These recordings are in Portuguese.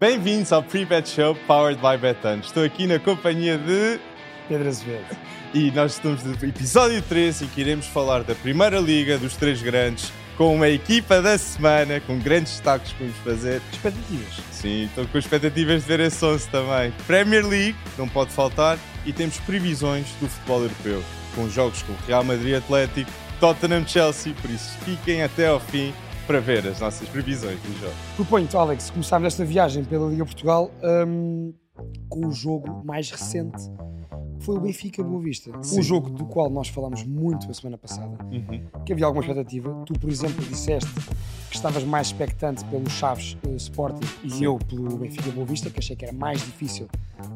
Bem-vindos ao Pre-Bet Show Powered by Betano. Estou aqui na companhia de... Pedro Azevedo. E nós estamos no episódio 3 em que iremos falar da Primeira Liga, dos três grandes, com uma equipa da semana, com grandes destaques que vamos fazer. Expectativas. Sim, estou com expectativas de ver esse 11 também. Premier League, não pode faltar, e temos previsões do futebol europeu, com jogos com Real Madrid, Atlético, Tottenham, Chelsea, por isso fiquem até ao fim para ver as nossas previsões do jogo. Proponho-te, Alex, começarmos esta viagem pela Liga Portugal com o jogo mais recente, foi o Benfica Boa Vista. Sim. Um jogo do qual nós falámos muito a semana passada, que havia alguma expectativa. Tu, por exemplo, disseste que estavas mais expectante pelo Chaves Sporting e eu pelo Benfica Boa Vista, que achei que era mais difícil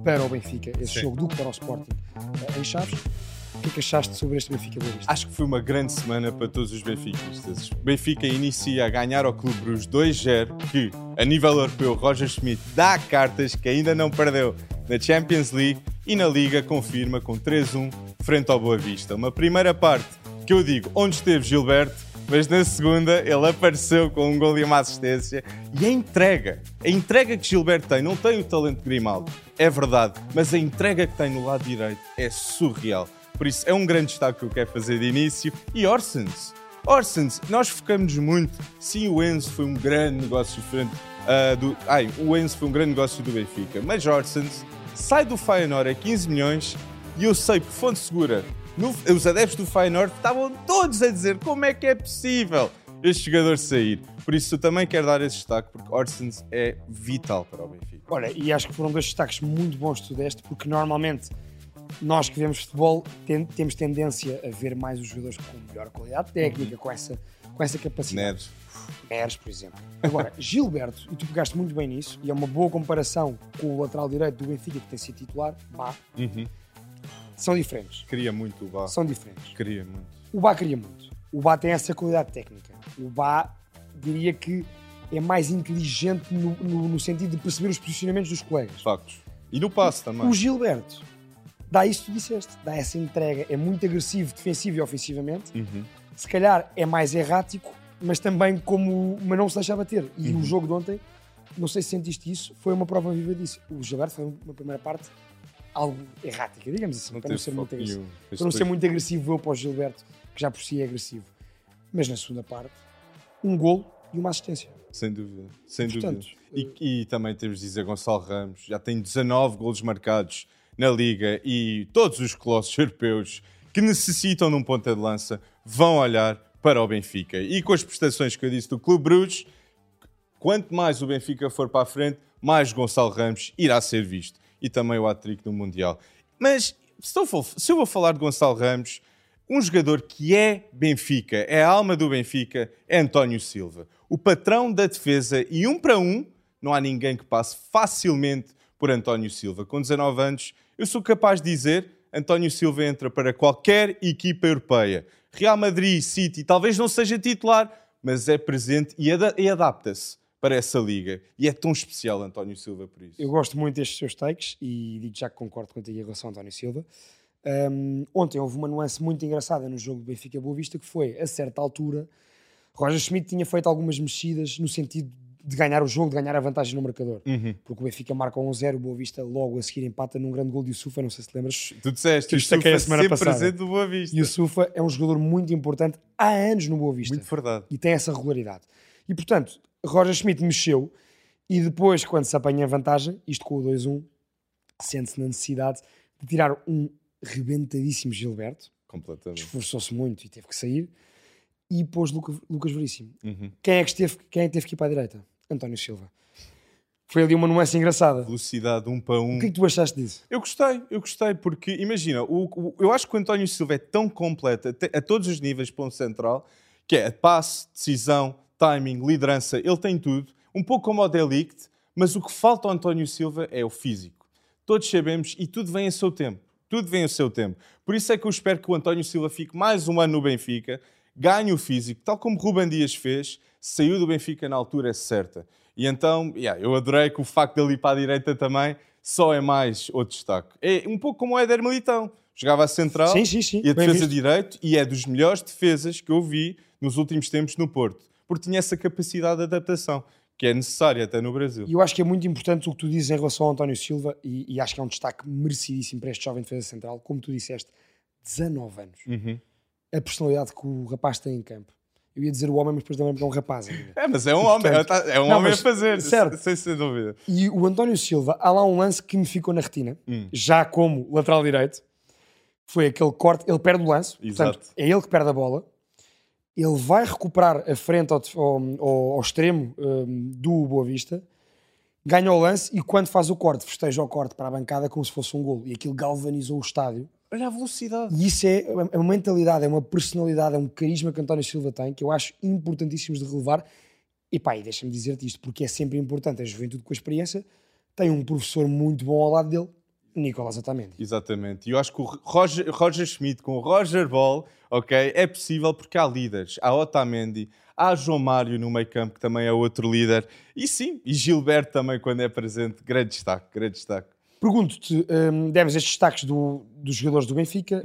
para o Benfica esse jogo do que para o Sporting em Chaves. O que é que achaste sobre este Benfica Boa Vista? Acho que foi uma grande semana para todos os benfiquistas. O Benfica inicia a ganhar ao Clube Bruges 2-0, que, a nível europeu, Roger Schmidt dá cartas, que ainda não perdeu na Champions League, e na Liga confirma com 3-1 frente ao Boa Vista. Uma primeira parte que eu digo onde esteve Gilberto, mas na segunda ele apareceu com um gol e uma assistência. E a entrega que Gilberto tem, não tem o talento de Grimaldo, é verdade, mas a entrega que tem no lado direito é surreal. Por isso, é um grande destaque que eu quero fazer de início. E Aursnes, nós focamos muito. Sim, o Enzo foi um grande negócio do Benfica. Mas Aursnes sai do Feyenoord a 15 milhões e eu sei, por fonte segura, os adeptos do Feyenoord estavam todos a dizer como é que é possível este jogador sair. Por isso, eu também quero dar esse destaque, porque Aursnes é vital para o Benfica. Olha, e acho que foram dois destaques muito bons que tu deste, porque normalmente... Nós que vemos futebol temos tendência a ver mais os jogadores com melhor qualidade técnica, com essa capacidade. Neres, por exemplo. Agora, Gilberto, e tu pegaste muito bem nisso, e é uma boa comparação com o lateral direito do Benfica, que tem sido titular, Bá. São diferentes. Cria muito o Bá. São diferentes. Cria muito. O Bá cria muito. O Bá tem essa qualidade técnica. O Bá, diria que é mais inteligente no sentido de perceber os posicionamentos dos colegas. Factos. E no passe também. O Gilberto dá isso que tu disseste, dá essa entrega, é muito agressivo, defensivo e ofensivamente, se calhar é mais errático, mas também mas não se deixa bater. E o jogo de ontem, não sei se sentiste isso, foi uma prova viva disso. O Gilberto foi uma primeira parte algo errática, digamos assim, para não ser muito agressivo eu para o Gilberto, que já por si é agressivo. Mas na segunda parte, um golo e uma assistência. Sem dúvida. E também temos de dizer, Gonçalo Ramos já tem 19 golos marcados na Liga, e todos os colossos europeus que necessitam de um ponta de lança vão olhar para o Benfica. E com as prestações que eu disse do Clube Bruges, quanto mais o Benfica for para a frente, mais Gonçalo Ramos irá ser visto. E também o hat-trick no Mundial. Mas se eu vou falar de Gonçalo Ramos, um jogador que é Benfica, é a alma do Benfica, é António Silva. O patrão da defesa, e um para um, não há ninguém que passe facilmente por António Silva. Com 19 anos, eu sou capaz de dizer, António Silva entra para qualquer equipa europeia. Real Madrid, City, talvez não seja titular, mas é presente e adapta-se para essa liga. E é tão especial António Silva por isso. Eu gosto muito destes seus takes e digo já que concordo contigo em relação a António Silva. Ontem houve uma nuance muito engraçada no jogo do Benfica Boa Vista, que foi, a certa altura, Roger Schmidt tinha feito algumas mexidas no sentido de ganhar o jogo, de ganhar a vantagem no marcador. Porque o Benfica marca 1-0, o Boa Vista logo a seguir empata num grande gol de Yusufa, não sei se te lembras. Tu disseste, Yusufa é sempre presente do Boa Vista. Yusufa é um jogador muito importante, há anos no Boa Vista. Muito verdade. E tem essa regularidade. E, portanto, Roger Schmidt mexeu, e depois, quando se apanha a vantagem, isto com o 2-1, sente-se na necessidade de tirar um rebentadíssimo Gilberto. Completamente. Esforçou-se muito e teve que sair. E pôs Lucas Veríssimo. Quem é que teve que ir para a direita? António Silva. Foi ali uma nuance engraçada. Velocidade, 1 para 1. O que é que tu achaste disso? Eu gostei, porque imagina, eu acho que o António Silva é tão completo a todos os níveis, ponto central, que é passe, decisão, timing, liderança, ele tem tudo, um pouco como o De Ligt, mas o que falta ao António Silva é o físico. Todos sabemos, e tudo vem a seu tempo. Por isso é que eu espero que o António Silva fique mais um ano no Benfica, ganhe o físico, tal como Ruben Dias fez, saiu do Benfica na altura certa. E então, eu adorei que o facto de ele ir para a direita também só é mais outro destaque. É um pouco como o Éder Militão. Jogava a central e a defesa direito, e é dos melhores defesas que eu vi nos últimos tempos no Porto, porque tinha essa capacidade de adaptação, que é necessário até no Brasil. E eu acho que é muito importante o que tu dizes em relação ao António Silva, e acho que é um destaque merecidíssimo para este jovem defesa central, como tu disseste, 19 anos. Uhum. A personalidade que o rapaz tem em campo. Eu ia dizer o homem, mas depois também é um rapaz ainda. É, mas é um homem, portanto, é um homem a fazer, certo. Sem dúvida. E o António Silva, há lá um lance que me ficou na retina, já como lateral direito, foi aquele corte, ele perde o lance, exato. Portanto, é ele que perde a bola, ele vai recuperar a frente ao extremo do Boa Vista, ganha o lance e quando faz o corte, festeja o corte para a bancada como se fosse um golo, e aquilo galvanizou o estádio. Olha a velocidade. E isso é a mentalidade, é uma personalidade, é um carisma que António Silva tem, que eu acho importantíssimos de relevar. E pá, e deixa-me dizer-te isto, porque é sempre importante. A juventude com a experiência tem um professor muito bom ao lado dele, Nicolás Otamendi. Exatamente. E eu acho que o Roger Schmidt com o Roger Ball, ok, é possível porque há líderes. Há Otamendi, há João Mário no meio campo, que também é outro líder. E sim, e Gilberto também, quando é presente. Grande destaque, grande destaque. Pergunto-te, demos estes destaques dos jogadores do Benfica,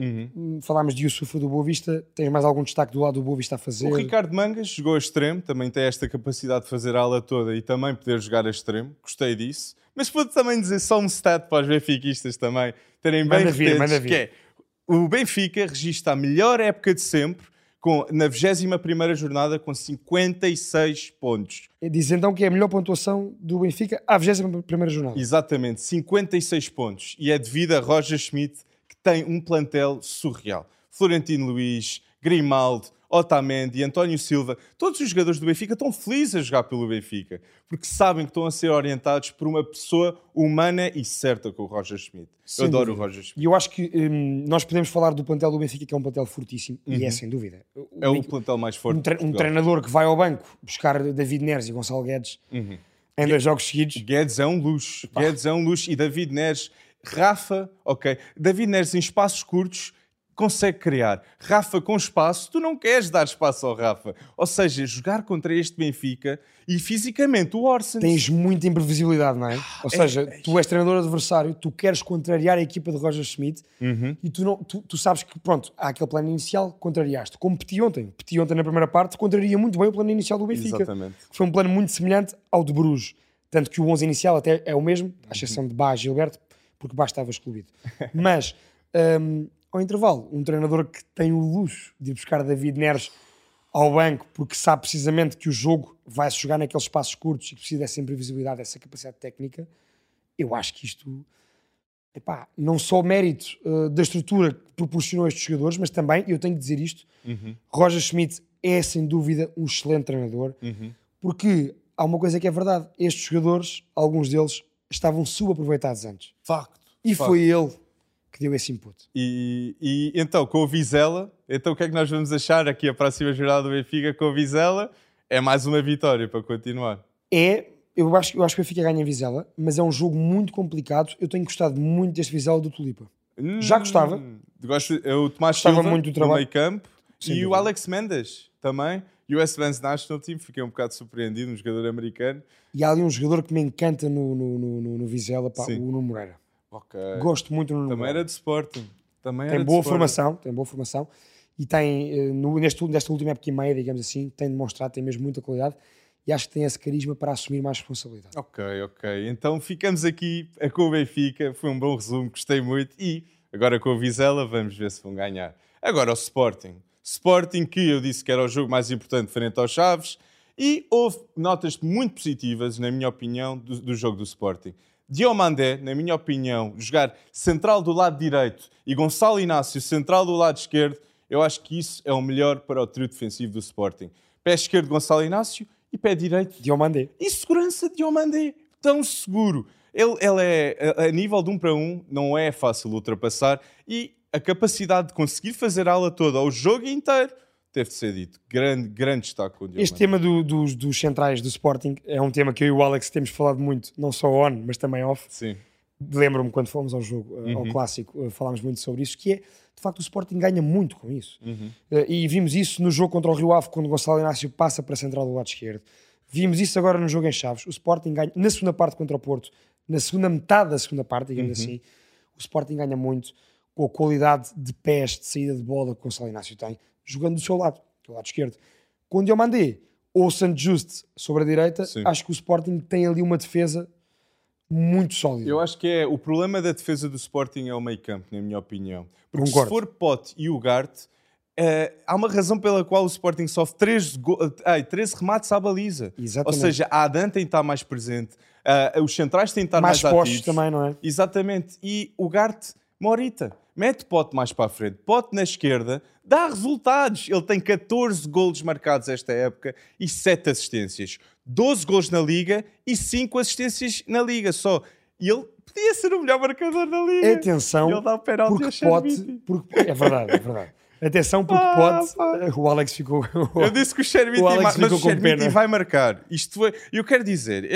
falámos de Yusufa do Boa Vista, tens mais algum destaque do lado do Boa Vista a fazer? O Ricardo Mangas jogou a extremo, também tem esta capacidade de fazer a ala toda e também poder jogar a extremo, gostei disso. Mas pode também dizer só um stat para os benfiquistas também terem bem repetidos, que é o Benfica registra a melhor época de sempre, na 21ª jornada com 56 pontos. Diz então que é a melhor pontuação do Benfica à 21ª jornada. Exatamente, 56 pontos. E é devido a Roger Schmidt, que tem um plantel surreal. Florentino Luís, Grimaldo, Otamendi, António Silva, todos os jogadores do Benfica estão felizes a jogar pelo Benfica, porque sabem que estão a ser orientados por uma pessoa humana e certa com o Roger Schmidt. Sem Eu adoro dúvida. O Roger Schmidt. E eu acho que nós podemos falar do plantel do Benfica, que é um plantel fortíssimo, e é sem dúvida. O plantel mais forte. Um treinador que vai ao banco buscar David Neres e Gonçalo Guedes em dois jogos seguidos. Guedes é um luxo. Pá. Guedes é um luxo. E David Neres, Rafa, ok. David Neres em espaços curtos, consegue criar. Rafa com espaço, tu não queres dar espaço ao Rafa. Ou seja, jogar contra este Benfica e fisicamente o Aursnes... Tens muita imprevisibilidade, não é? Ou seja, tu és treinador adversário, tu queres contrariar a equipa de Roger Schmidt e tu sabes que, pronto, há aquele plano inicial, contrariaste. Como Petit ontem na primeira parte, contraria muito bem o plano inicial do Benfica. Exatamente. Foi um plano muito semelhante ao de Bruges. Tanto que o 11 inicial até é o mesmo, à exceção de Bá Gilberto, porque Bá estava excluído. Mas... ao intervalo, um treinador que tem o luxo de ir buscar David Neres ao banco porque sabe precisamente que o jogo vai-se jogar naqueles espaços curtos e que precisa dessa imprevisibilidade, dessa capacidade técnica. Eu acho que isto, não só o mérito da estrutura que proporcionou estes jogadores, mas também, eu tenho que dizer isto, Roger Schmidt é sem dúvida um excelente treinador, porque há uma coisa que é verdade, estes jogadores, alguns deles, estavam subaproveitados antes. Facto. Foi ele que deu esse input. E então, com o Vizela, o que é que nós vamos achar aqui a próxima jornada do Benfica com o Vizela? É mais uma vitória para continuar. Eu acho que o Benfica ganha em Vizela, mas é um jogo muito complicado. Eu tenho gostado muito deste Vizela do Tulipa. Já gostava. O Tomás Silva muito do meio campo e o Alex Mendes também. E o US-Men's National Team, fiquei um bocado surpreendido, um jogador americano. E há ali um jogador que me encanta no Vizela, o Nuno Moreira. Okay. Gosto muito no Também era de Sporting. Tem boa formação e tem, nesta última época e meia, digamos assim, tem demonstrado, tem mesmo muita qualidade e acho que tem esse carisma para assumir mais responsabilidade. Ok. Então ficamos aqui com o Benfica. Foi um bom resumo, gostei muito. E agora com o Vizela vamos ver se vão ganhar. Agora o Sporting. Sporting que eu disse que era o jogo mais importante frente aos Chaves e houve notas muito positivas, na minha opinião, do jogo do Sporting. Diomandé, na minha opinião, jogar central do lado direito e Gonçalo Inácio central do lado esquerdo, eu acho que isso é o melhor para o trio defensivo do Sporting. Pé esquerdo, Gonçalo Inácio, e pé direito, Diomandé. E segurança de Diomandé, tão seguro. Ele é, a nível de 1 para 1, não é fácil ultrapassar e a capacidade de conseguir fazer a ala toda, o jogo inteiro, teve de ser dito. Grande destaque com o Diomandé. Este tema dos centrais do Sporting é um tema que eu e o Alex temos falado muito, não só on, mas também off. Sim. Lembro-me quando fomos ao jogo, ao Clássico, falámos muito sobre isso, que é, de facto, o Sporting ganha muito com isso. E vimos isso no jogo contra o Rio Ave, quando o Gonçalo Inácio passa para a central do lado esquerdo. Vimos isso agora no jogo em Chaves. O Sporting ganha, na segunda parte contra o Porto, na segunda metade da segunda parte, digamos assim, o Sporting ganha muito com a qualidade de pés, de saída de bola que o Gonçalo Inácio tem, jogando do seu lado esquerdo. Com o Diomandé, ou o Santo Juste sobre a direita, sim, acho que o Sporting tem ali uma defesa muito sólida. Eu acho que é o problema da defesa do Sporting é o meio campo, na minha opinião. Porque concordo, se for Pote e Ugarte, há uma razão pela qual o Sporting sofre 13 remates à baliza. Exatamente. Ou seja, a Adan tem que estar mais presente, os centrais têm que estar mais ativos. Também, não é? Exatamente. E Ugarte, Morita, mete Pote mais para a frente, Pote na esquerda, dá resultados. Ele tem 14 golos marcados esta época e 7 assistências. 12 golos na Liga e 5 assistências na Liga só. E ele podia ser o melhor marcador da Liga. Atenção, ele dá o penalti porque ao Chermiti. É verdade, é verdade. Atenção, porque Pote... O Alex ficou... Eu disse que o Chermiti vai marcar. Isto foi... Eu quero dizer,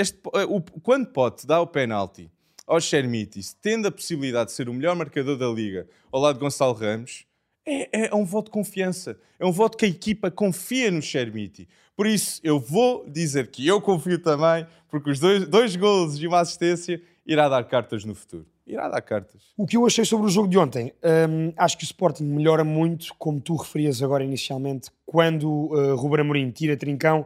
quando Pote dá o penalti ao Chermiti, se tendo a possibilidade de ser o melhor marcador da Liga ao lado de Gonçalo Ramos, é um voto de confiança. É um voto que a equipa confia no Chermiti. Por isso, eu vou dizer que eu confio também, porque os dois golos e uma assistência irá dar cartas no futuro. Irá dar cartas. O que eu achei sobre o jogo de ontem, acho que o Sporting melhora muito, como tu referias agora inicialmente, quando Ruben Amorim tira Trincão,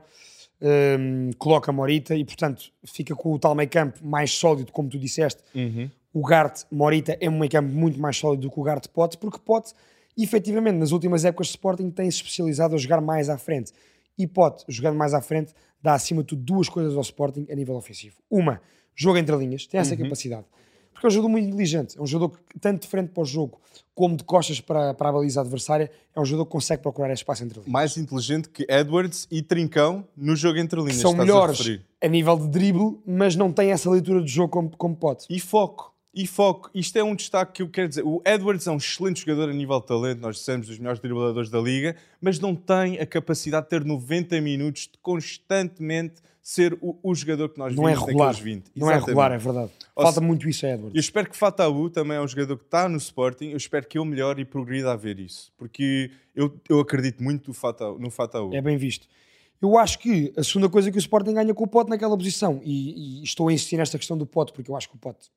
coloca Morita e, portanto, fica com o tal meio-campo mais sólido, como tu disseste. Uhum. O Ugarte-Morita é um meio-campo muito mais sólido do que o Ugarte-Pote, porque Pote, efetivamente, nas últimas épocas de Sporting, tem-se especializado a jogar mais à frente. E Pote, jogando mais à frente, dá acima de tudo duas coisas ao Sporting a nível ofensivo. Uma, joga entre linhas, tem essa capacidade. Porque é um jogador muito inteligente, é um jogador que, tanto de frente para o jogo como de costas para a baliza adversária, é um jogador que consegue procurar espaço entre linhas. Mais inteligente que Edwards e Trincão no jogo entre linhas. Que são melhores a nível de drible, mas não tem essa leitura de jogo como Pote. E foco. E foco, isto é um destaque que eu quero dizer. O Edwards é um excelente jogador a nível de talento, nós somos dos melhores dribladores da Liga, mas não tem a capacidade de ter 90 minutos de constantemente ser o jogador que nós vimos naqueles 20. Não é regular, é verdade. Falta muito isso a Edwards. Eu espero que Fatabu também é um jogador que está no Sporting, eu espero que ele melhore e progrida a ver isso, porque eu acredito muito no Fatabu. É bem visto. Eu acho que a segunda coisa é que o Sporting ganha com o Pote naquela posição, e estou a insistir nesta questão do Pote, porque eu acho que o Pote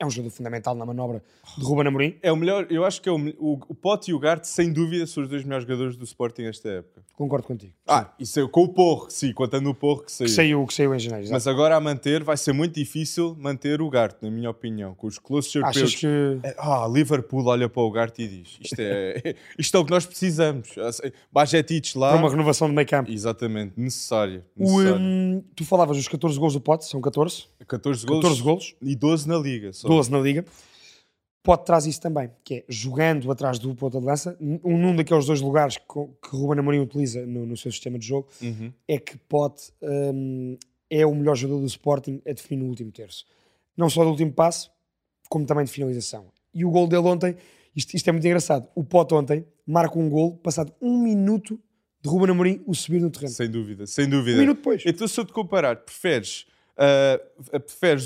é um jogador fundamental na manobra de Ruben Amorim. É o melhor, eu acho que é o Pote e o Garte, sem dúvida, são os dois melhores jogadores do Sporting esta época. Concordo contigo. Ah, isso com o Porro, sim, contando o Porro que saiu em janeiro. Mas agora a manter, vai ser muito difícil manter o Garte, na minha opinião. Com os colossos europeus. Achas que... Liverpool olha para o Garte e diz, isto é o que nós precisamos. Bajetites lá. Para uma renovação de meio campo. Exatamente, necessário. Tu falavas dos 14 gols do Pote, são 14? 14 gols e 12 na Liga, só. 12 na Liga. Pote traz isso também, que é jogando atrás do ponta de lança, num daqueles dois lugares que Ruben Amorim utiliza no seu sistema de jogo, é que Pote é o melhor jogador do Sporting a definir no último terço. Não só do último passo, como também de finalização. E o gol dele ontem, isto é muito engraçado, o Pote ontem marca um gol, passado um minuto de Ruben Amorim o subir no terreno. Sem dúvida, sem dúvida. Um minuto depois. Então se eu te comparar, preferes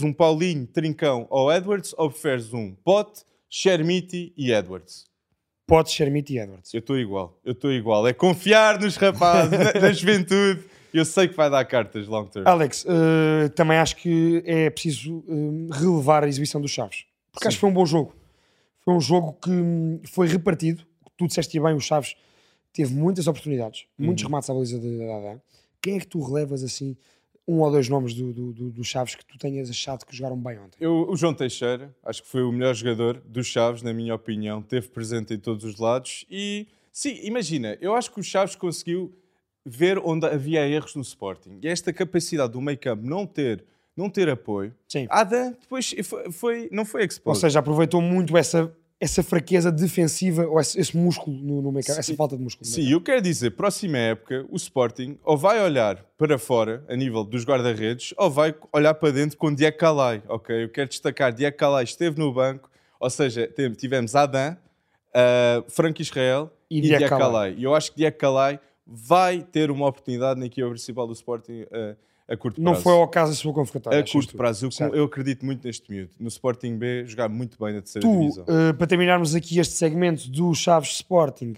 um Paulinho, Trincão ou Edwards, ou preferes um Pote, Chermiti e Edwards? Pote, Chermiti e Edwards. Eu estou igual. É confiar nos rapazes, na juventude. Eu sei que vai dar cartas long term. Alex, também acho que é preciso relevar a exibição dos Chaves. Porque acho que foi um bom jogo. Foi um jogo que foi repartido. Tu disseste bem, o Chaves teve muitas oportunidades, muitos remates à baliza da Adan. Quem é que tu relevas assim... um ou dois nomes do Chaves que tu tenhas achado que jogaram bem ontem? O João Teixeira, acho que foi o melhor jogador do Chaves, na minha opinião. Teve presente em todos os lados. E, sim, imagina, eu acho que o Chaves conseguiu ver onde havia erros no Sporting. E esta capacidade do meio-campo não ter apoio, sim. Adan depois não foi exposto. Ou seja, aproveitou muito essa fraqueza defensiva, ou esse músculo no meio campo, essa falta de músculo. Sim, eu quero dizer, próxima época, o Sporting ou vai olhar para fora, a nível dos guarda-redes, ou vai olhar para dentro com Diego Calai, ok? Eu quero destacar, Diego Calai esteve no banco, ou seja, tivemos Adan, Franco Israel e Diego Calai. E eu acho que Diego Calai vai ter uma oportunidade na equipa principal do Sporting a curto prazo. Não foi ao caso a sua convocatória. A curto prazo. Eu acredito muito neste miúdo. No Sporting B, jogar muito bem na terceira divisão. Para terminarmos aqui este segmento do Chaves Sporting,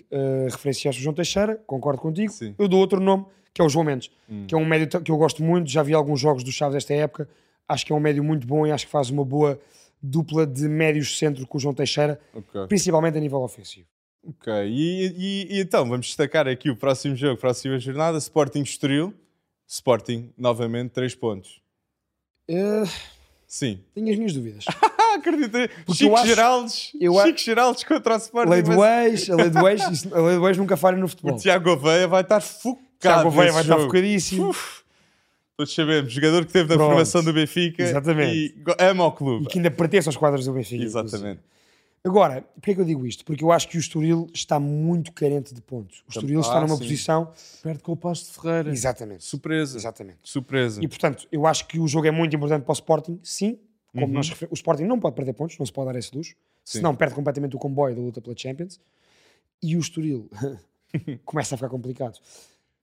referenciaste o João Teixeira, concordo contigo. Sim. Eu dou outro nome, que é o João Mendes, que é um médio que eu gosto muito, já vi alguns jogos do Chaves desta época, acho que é um médio muito bom e acho que faz uma boa dupla de médios centro com o João Teixeira, principalmente a nível ofensivo. Ok, e então, vamos destacar aqui o próximo jogo, próxima jornada, Sporting Estoril. Sporting, novamente, 3 pontos. Sim. Tenho as minhas dúvidas. Acreditei. Chico Geraldes contra o Sporting. A lei do ex nunca falha no futebol. O Tiago Gouveia vai estar focado. Tiago Gouveia vai estar focadíssimo. Todos sabemos, jogador que teve na formação do Benfica. Exatamente. E ama o clube. E que ainda pertence aos quadros do Benfica. Exatamente. Agora, porquê é que eu digo isto? Porque eu acho que o Estoril está muito carente de pontos. O Estoril está numa posição... Perto com o Paço de Ferreira. Exatamente. Surpresa. Exatamente. Surpresa. E, portanto, eu acho que o jogo é muito importante para o Sporting, sim. Como nós referimos, o Sporting não pode perder pontos, não se pode dar esse luxo. Senão perde completamente o comboio da luta pela Champions. E o Estoril começa a ficar complicado.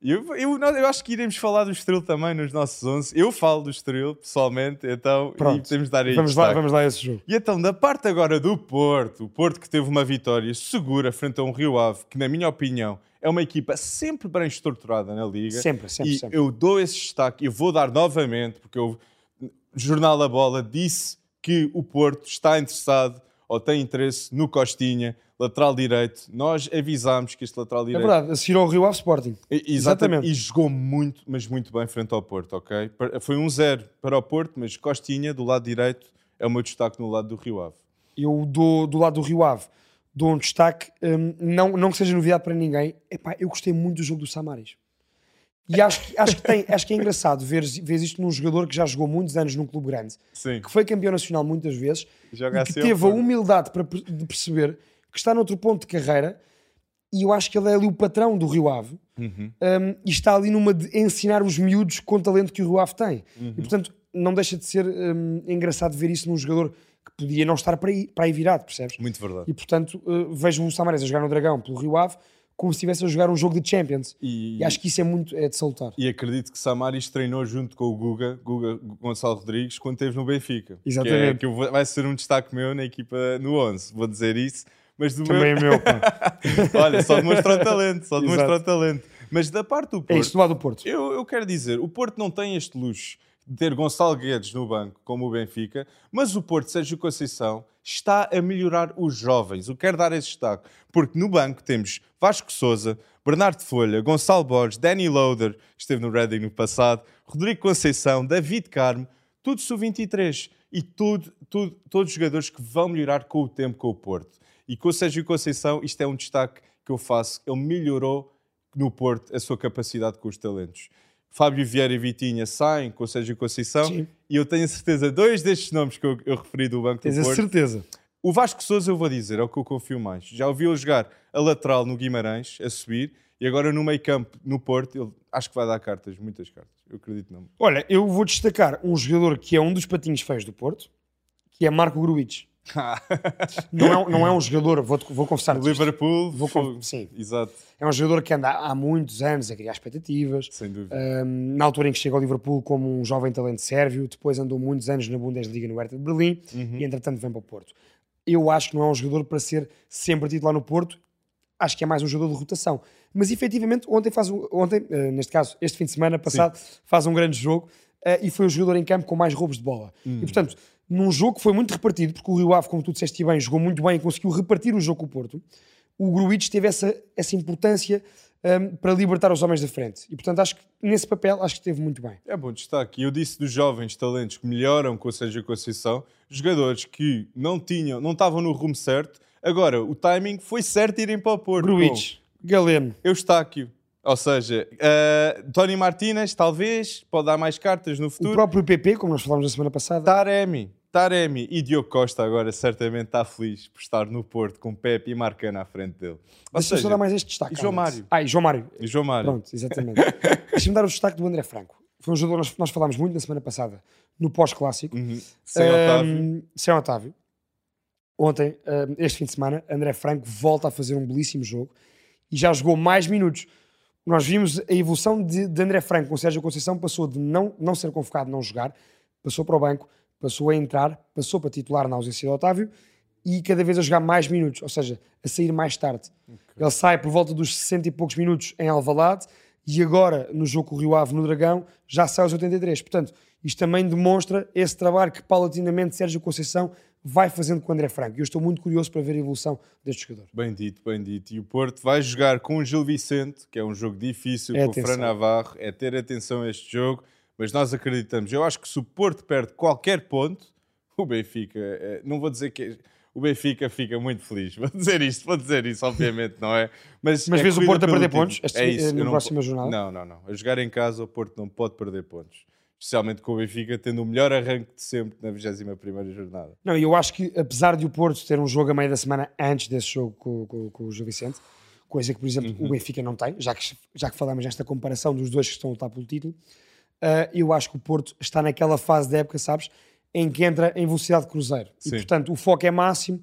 Eu acho que iremos falar do Estoril também nos nossos 11. Eu falo do Estoril, pessoalmente, então temos de dar aí. Vamos lá a esse jogo. E então, da parte agora do Porto, o Porto que teve uma vitória segura frente a um Rio Ave, que na minha opinião é uma equipa sempre bem estruturada na Liga. Sempre. Eu dou esse destaque, eu vou dar novamente, porque o Jornal A Bola disse que o Porto está interessado ou tem interesse no Costinha, lateral direito. Nós avisámos que este lateral direito... É verdade, assistiu ao Rio Ave Sporting. Exatamente. E jogou muito, mas muito bem frente ao Porto, ok? Foi 1-0 para o Porto, mas Costinha, do lado direito, é o meu destaque no lado do Rio Ave. Eu dou, do lado do Rio Ave, dou um destaque, não que seja novidade para ninguém. Epá, eu gostei muito do jogo do Samaris. E acho que é engraçado ver isto num jogador que já jogou muitos anos num clube grande, Sim. que foi campeão nacional muitas vezes, e que teve a humildade de perceber que está noutro ponto de carreira, e eu acho que ele é ali o patrão do Rio Ave, e está ali numa de ensinar os miúdos com o talento que o Rio Ave tem. E, portanto, não deixa de ser engraçado ver isso num jogador que podia não estar para aí virado, percebes? Muito verdade. E, portanto, vejo o Samares a jogar no Dragão pelo Rio Ave, como se estivesse a jogar um jogo de Champions. E acho que isso é muito de salutar. E acredito que Samaris treinou junto com o Guga Gonçalo Rodrigues, quando esteve no Benfica. Exatamente. Que vai ser um destaque meu na equipa no 11, vou dizer isso. Mas do também meu... é meu, pá. Olha, só demonstra o talento, só demonstra o talento. Mas da parte do Porto... É isto do lado do Porto. Eu quero dizer, o Porto não tem este luxo de ter Gonçalo Guedes no banco, como o Benfica, mas o Porto, Sérgio Conceição, está a melhorar os jovens. Eu quero dar esse destaque, porque no banco temos Vasco Sousa, Bernardo Folha, Gonçalo Borges, Danny Loader, que esteve no Reading no passado, Rodrigo Conceição, David Carmo, tudo sub-23, e todos os jogadores que vão melhorar com o tempo com o Porto. E com o Sérgio Conceição, isto é um destaque que eu faço, ele melhorou no Porto a sua capacidade com os talentos. Fábio Vieira e Vitinha saem com o Sérgio Conceição. Sim. E eu tenho a certeza, dois destes nomes que eu referi do Banco do Porto... certeza. O Vasco Sousa, eu vou dizer, é o que eu confio mais. Já ouvi-o jogar a lateral no Guimarães, a subir, e agora no meio campo, no Porto, ele acho que vai dar cartas, muitas cartas. Eu acredito não. Olha, eu vou destacar um jogador que é um dos patinhos feios do Porto, que é Marco Gruitch. não é um jogador, vou confessar. Liverpool, sim, exato. É um jogador que anda há muitos anos a criar expectativas. Sem dúvida. Na altura em que chega ao Liverpool como um jovem talento sérvio, depois andou muitos anos na Bundesliga no Hertha de Berlim e entretanto vem para o Porto. Eu acho que não é um jogador para ser sempre titular no Porto, acho que é mais um jogador de rotação. Mas efetivamente este fim de semana passado, sim, faz um grande jogo e foi o jogador em campo com mais roubos de bola. E portanto, num jogo que foi muito repartido, porque o Rio Ave, como tu disseste bem, jogou muito bem e conseguiu repartir o jogo com o Porto, o Gruitch teve essa importância para libertar os homens da frente. E, portanto, acho que nesse papel, acho que esteve muito bem. É bom destaque. Eu disse dos jovens talentos que melhoram com o Sérgio Conceição, jogadores que não estavam no rumo certo, agora o timing foi certo de irem para o Porto. Gruitch, Galeno. Eustáquio. Ou seja, Tony Martínez, talvez, pode dar mais cartas no futuro. O próprio PP, como nós falámos na semana passada. Taremi e Diogo Costa agora certamente está feliz por estar no Porto com Pepe e Marcana à frente dele. Deixa-me só dar mais este destaque. E João Mário. Pronto, exatamente. Deixa-me dar o destaque do André Franco. Foi um jogador que nós falámos muito na semana passada, no pós-clássico. Sem Otávio. Ontem, este fim de semana, André Franco volta a fazer um belíssimo jogo e já jogou mais minutos. Nós vimos a evolução de André Franco com Sérgio Conceição, passou de não ser convocado, não jogar, passou para o banco, passou a entrar, passou para titular na ausência de Otávio e cada vez a jogar mais minutos, ou seja, a sair mais tarde. Okay. Ele sai por volta dos 60 e poucos minutos em Alvalade e agora, no jogo com o Rio Ave no Dragão, já sai aos 83. Portanto, Isto também demonstra esse trabalho que paulatinamente Sérgio Conceição vai fazendo com o André Franco. E eu estou muito curioso para ver a evolução deste jogador. Bem dito, bem dito. E o Porto vai jogar com o Gil Vicente, que é um jogo difícil, com o Fran Navarro. É ter atenção a este jogo, mas nós acreditamos. Eu acho que se o Porto perde qualquer ponto, o Benfica, não vou dizer que... O Benfica fica muito feliz. Vou dizer isso, obviamente, não é? Mas vês o Porto a perder pontos? É isso. Na próxima jornada? Não. A jogar em casa, o Porto não pode perder pontos. Especialmente com o Benfica tendo o melhor arranque de sempre na 21ª jornada. Não, eu acho que, apesar de o Porto ter um jogo a meio da semana antes desse jogo com o Gil Vicente, coisa que, por exemplo, o Benfica não tem, já que falámos nesta comparação dos dois que estão a lutar pelo título, eu acho que o Porto está naquela fase da época, sabes, em que entra em velocidade de cruzeiro. Sim. E, portanto, o foco é máximo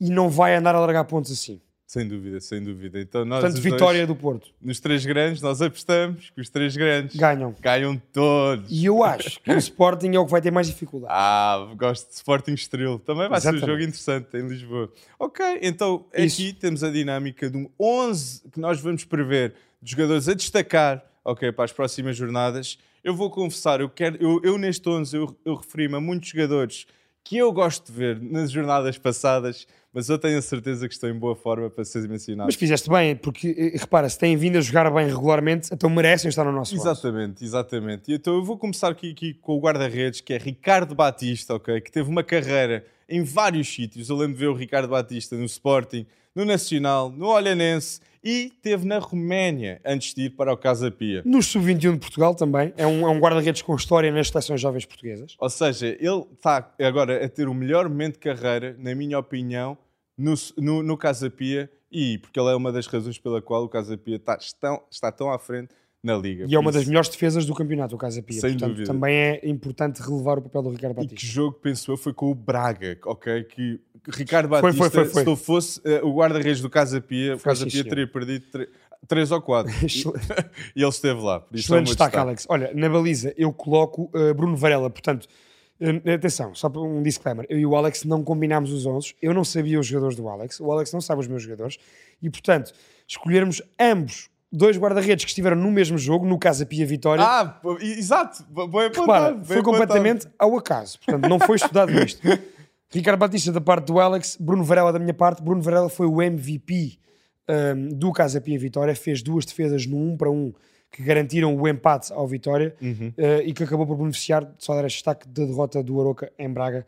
e não vai andar a largar pontos assim. Sem dúvida, sem dúvida. Então, nós, portanto, vitória do Porto. Nos três grandes, nós apostamos que os três grandes ganham. Ganham todos. E eu acho que o Sporting é o que vai ter mais dificuldade. Ah, gosto de Sporting Estoril. Também vai ser um jogo interessante em Lisboa. Ok, então aqui temos a dinâmica de um 11 que nós vamos prever de jogadores a destacar, ok, para as próximas jornadas. Eu vou confessar, eu neste 11 eu referi-me a muitos jogadores que eu gosto de ver nas jornadas passadas, mas eu tenho a certeza que estou em boa forma para ser mencionado. Mas fizeste bem, porque, repara, se têm vindo a jogar bem regularmente, então merecem estar no nosso lado. Exatamente, exatamente. E então eu vou começar aqui com o guarda-redes, que é Ricardo Batista, ok? Que teve uma carreira em vários sítios. Eu lembro de ver o Ricardo Batista no Sporting, no Nacional, no Olhanense e teve na Roménia, antes de ir para o Casa Pia. No Sub-21 de Portugal também, é um guarda-redes com história nas seleções jovens portuguesas. Ou seja, ele está agora a ter o melhor momento de carreira, na minha opinião, no Casa Pia, e porque ele é uma das razões pela qual o Casa Pia está tão à frente na Liga. E é uma das melhores defesas do campeonato, o Casa Pia. Sem portanto, dúvida. Também é importante relevar o papel do Ricardo Batista. E que jogo, penso eu, foi com o Braga, ok? Que Ricardo Batista, foi. Se eu fosse o guarda-redes do Casa Pia, o Casa Pia teria perdido 3 ou 4. E ele esteve lá. Por isso excelente destaque, Alex. Olha, na baliza eu coloco Bruno Varela, portanto... Atenção, só um disclaimer, eu e o Alex não combinámos os 11, eu não sabia os jogadores do Alex, o Alex não sabe os meus jogadores e, portanto, escolhermos ambos dois guarda-redes que estiveram no mesmo jogo, no Casa Pia Vitória. Ah, exato, bem apontado. Repara, foi completamente ao acaso, portanto, não foi estudado isto. Ricardo Batista da parte do Alex, Bruno Varela da minha parte. Bruno Varela foi o MVP do Casa Pia Vitória, fez 2 defesas no 1-1. Que garantiram o empate ao Vitória e que acabou por beneficiar, só dar este destaque, da derrota do Aroca em Braga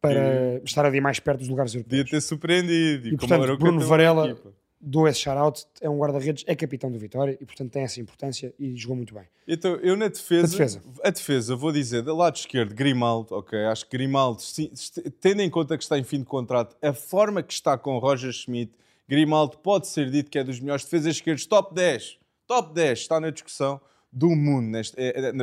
para estar ali mais perto dos lugares europeus. Podia ter surpreendido. E portanto, como Bruno Varela, dou esse shout-out, é um guarda-redes, é capitão do Vitória e, portanto, tem essa importância e jogou muito bem. Então, eu na defesa... A defesa, vou dizer, do lado esquerdo, Grimaldo, ok? Acho que Grimaldo, tendo em conta que está em fim de contrato, a forma que está com o Roger Schmidt, Grimaldo pode ser dito que é dos melhores defesas esquerdos, top 10. Top 10, está na discussão do mundo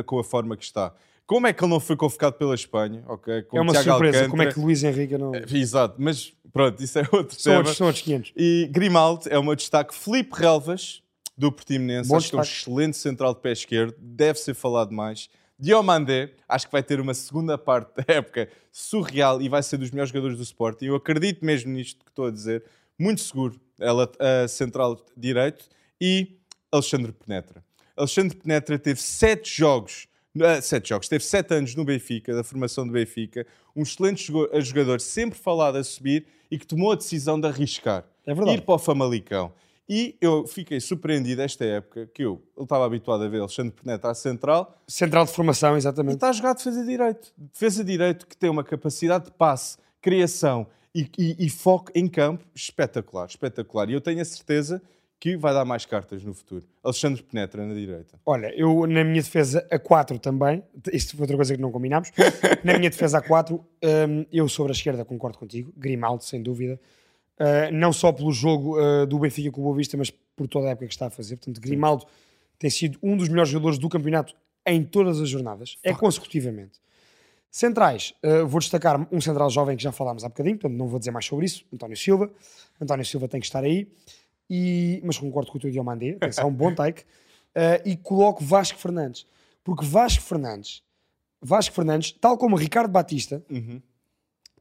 com a forma que está. Como é que ele não foi convocado pela Espanha? Okay? É uma Thiago surpresa, Alcântara. Como é que Luís Henrique não... Exato, mas pronto, isso é outro tema. São outros 500. E Grimaldo é o meu destaque. Filipe Relvas, do Portimonense, acho que é um excelente central de pé esquerdo, deve ser falado mais. Diomandé, acho que vai ter uma segunda parte da época surreal e vai ser dos melhores jogadores do Sporting. Eu acredito mesmo nisto que estou a dizer. Muito seguro, a central direito. E... Alexandre Penetra. Alexandre Penetra teve 7 anos no Benfica, da formação do Benfica, um excelente jogador, sempre falado a subir e que tomou a decisão de arriscar, ir para o Famalicão. E eu fiquei surpreendido esta época, que eu estava habituado a ver Alexandre Penetra à central. Central de formação, exatamente. E está a jogar defesa direito. Defesa direito que tem uma capacidade de passe, criação e foco em campo espetacular, espetacular. E eu tenho a certeza que vai dar mais cartas no futuro. Alexandre Penetra na direita. Olha, eu na minha defesa a 4 também, isto foi outra coisa que não combinámos, na minha defesa a 4, eu sobre a esquerda concordo contigo, Grimaldo, sem dúvida, não só pelo jogo do Benfica com o Boa Vista, mas por toda a época que está a fazer, portanto Grimaldo tem sido um dos melhores jogadores do campeonato em todas as jornadas, consecutivamente. Centrais, vou destacar um central jovem que já falámos há bocadinho, portanto não vou dizer mais sobre isso, António Silva. António Silva tem que estar aí. Mas concordo com o teu Diomandé, é um bom take, e coloco Vasco Fernandes, porque Vasco Fernandes, tal como Ricardo Batista,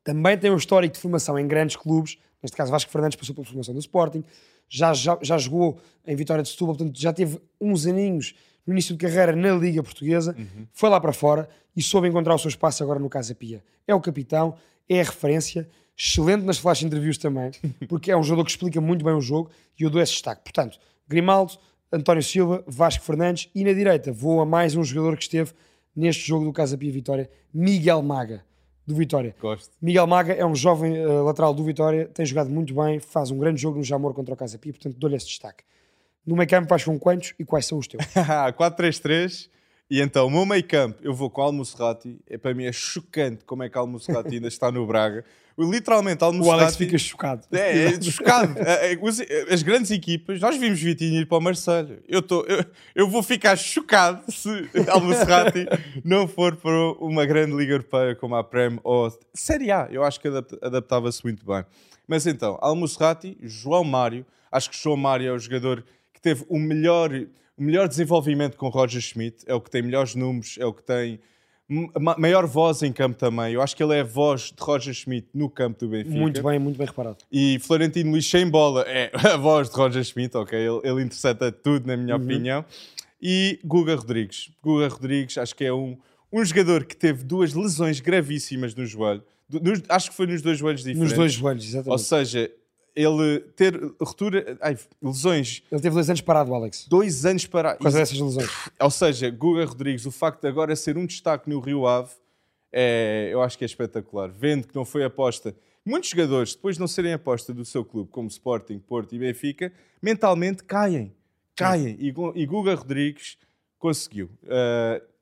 também tem um histórico de formação em grandes clubes. Neste caso Vasco Fernandes passou pela formação do Sporting, já jogou em Vitória de Setúbal, portanto já teve uns aninhos no início de carreira na Liga Portuguesa, foi lá para fora e soube encontrar o seu espaço agora no Casa Pia. É o capitão, é a referência, excelente nas flash interviews também, porque é um jogador que explica muito bem o jogo e eu dou esse destaque. Portanto, Grimaldo, António Silva, Vasco Fernandes e na direita vou a mais um jogador que esteve neste jogo do Casa Pia Vitória, Miguel Maga, do Vitória. Gosto. Miguel Maga é um jovem lateral do Vitória, tem jogado muito bem, faz um grande jogo no Jamor contra o Casa Pia, portanto dou-lhe esse destaque. No meio campo vais com quantos e quais são os teus? 4-3-3. E então, o meu meio campo, eu vou com o Al-Musrati. É, para mim é chocante como é que o Al-Musrati ainda está no Braga. Literalmente, Al-Musrati... O Alex fica chocado. É chocado. As grandes equipas, nós vimos Vitinho ir para o Marselha. Eu vou ficar chocado se Al-Musrati não for para uma grande liga europeia como a Prem ou Série A. Eu acho que adaptava-se muito bem. Mas então, Al-Musrati, João Mário. Acho que João Mário é o jogador que teve o melhor desenvolvimento com Roger Schmidt, é o que tem melhores números, é o que tem maior voz em campo também. Eu acho que ele é a voz de Roger Schmidt no campo do Benfica. Muito bem reparado. E Florentino Luís sem bola é a voz de Roger Schmidt, ok? Ele intercepta tudo, na minha opinião. E Guga Rodrigues. Guga Rodrigues acho que é um jogador que teve duas lesões gravíssimas no joelho. Acho que foi nos dois joelhos diferentes. Nos dois joelhos, exatamente. Ou seja... Ele ter lesões... Ele teve 2 anos parado, Alex. 2 anos parado. Quais dessas lesões? Ou seja, Guga Rodrigues, o facto de agora ser um destaque no Rio Ave, eu acho que é espetacular. Vendo que não foi aposta. Muitos jogadores, depois de não serem aposta do seu clube, como Sporting, Porto e Benfica, mentalmente caem. Caem. E Guga Rodrigues conseguiu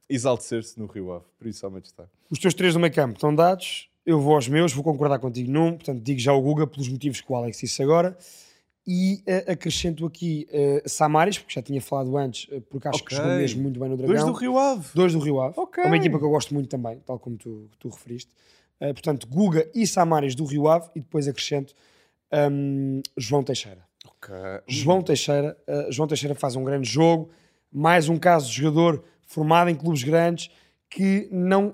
exaltecer-se no Rio Ave. Por isso, há muito destaque. Os teus 3 no meio campo estão dados... Eu vou aos meus, vou concordar contigo num, portanto digo já o Guga pelos motivos que o Alex disse agora e acrescento aqui Samaris, porque já tinha falado antes, porque acho que jogou mesmo muito bem no Dragão. 2 do Rio Ave. 2 do Rio Ave, é uma equipa que eu gosto muito também, tal como tu referiste. Portanto, Guga e Samaris do Rio Ave e depois acrescento João Teixeira. João Teixeira faz um grande jogo, mais um caso de jogador formado em clubes grandes que não...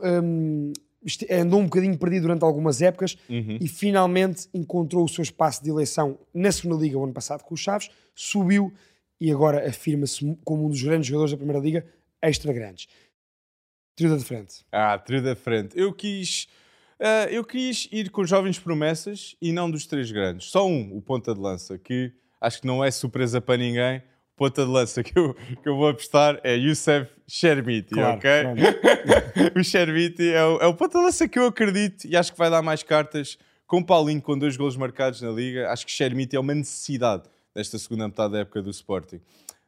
andou um bocadinho perdido durante algumas épocas e finalmente encontrou o seu espaço de eleição na segunda liga o ano passado com o Chaves, subiu e agora afirma-se como um dos grandes jogadores da primeira liga, extra grandes. Trio da frente. Trio da frente. Eu quis ir com jovens promessas e não dos 3 grandes. Só um, o ponta de lança, que acho que não é surpresa para ninguém. Ponta de lança que eu vou apostar é Youssef Chermiti, ok? O Chermiti é o ponta de lança que eu acredito e acho que vai dar mais cartas com Paulinho, com 2 golos marcados na Liga. Acho que Chermiti é uma necessidade desta segunda metade da época do Sporting.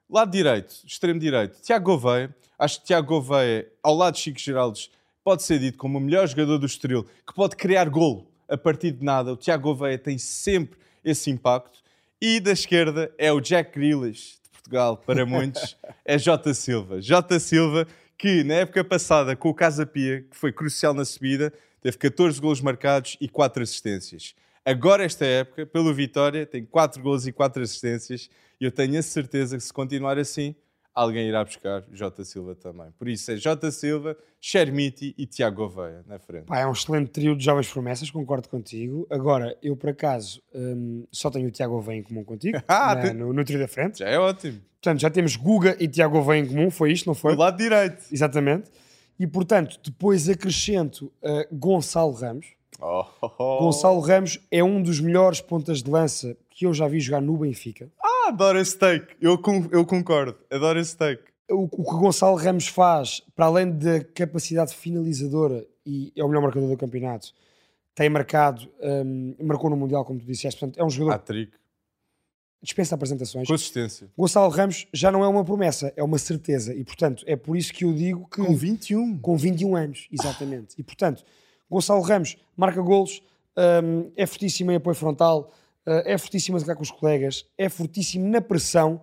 Lado direito, extremo direito, Tiago Gouveia. Acho que Tiago Gouveia, ao lado de Chico Geraldes, pode ser dito como o melhor jogador do Estoril, que pode criar golo a partir de nada. O Tiago Gouveia tem sempre esse impacto. E da esquerda é o Jack Grealish, Portugal, para muitos, é Jota Silva. Jota Silva, que na época passada, com o Casa Pia, que foi crucial na subida, teve 14 golos marcados e 4 assistências. Agora, esta época, pelo Vitória, tem 4 golos e 4 assistências e eu tenho a certeza que se continuar assim, alguém irá buscar Jota Silva também. Por isso, é Jota Silva, Chermiti e Tiago Gouveia na frente. É um excelente trio de jovens promessas, concordo contigo. Agora, eu por acaso só tenho o Tiago Gouveia em comum contigo, no trio da frente. Já é ótimo. Portanto, já temos Guga e Tiago Gouveia em comum, foi isto, não foi? Do lado direito. Exatamente. E, portanto, depois acrescento Gonçalo Ramos. Gonçalo Ramos é um dos melhores pontas de lança que eu já vi jogar no Benfica. Adoro esse take, eu concordo, adoro esse take. O que Gonçalo Ramos faz, para além da capacidade finalizadora, e é o melhor marcador do campeonato, tem marcado, marcou no Mundial, como tu disseste, portanto é um jogador... Hat-trick. Dispensa apresentações. Consistência. Gonçalo Ramos já não é uma promessa, é uma certeza, e portanto é por isso que eu digo que... Com 21. Com 21 anos, exatamente. E portanto, Gonçalo Ramos marca golos, é fortíssimo em apoio frontal... é fortíssimo a jogar com os colegas, é fortíssimo na pressão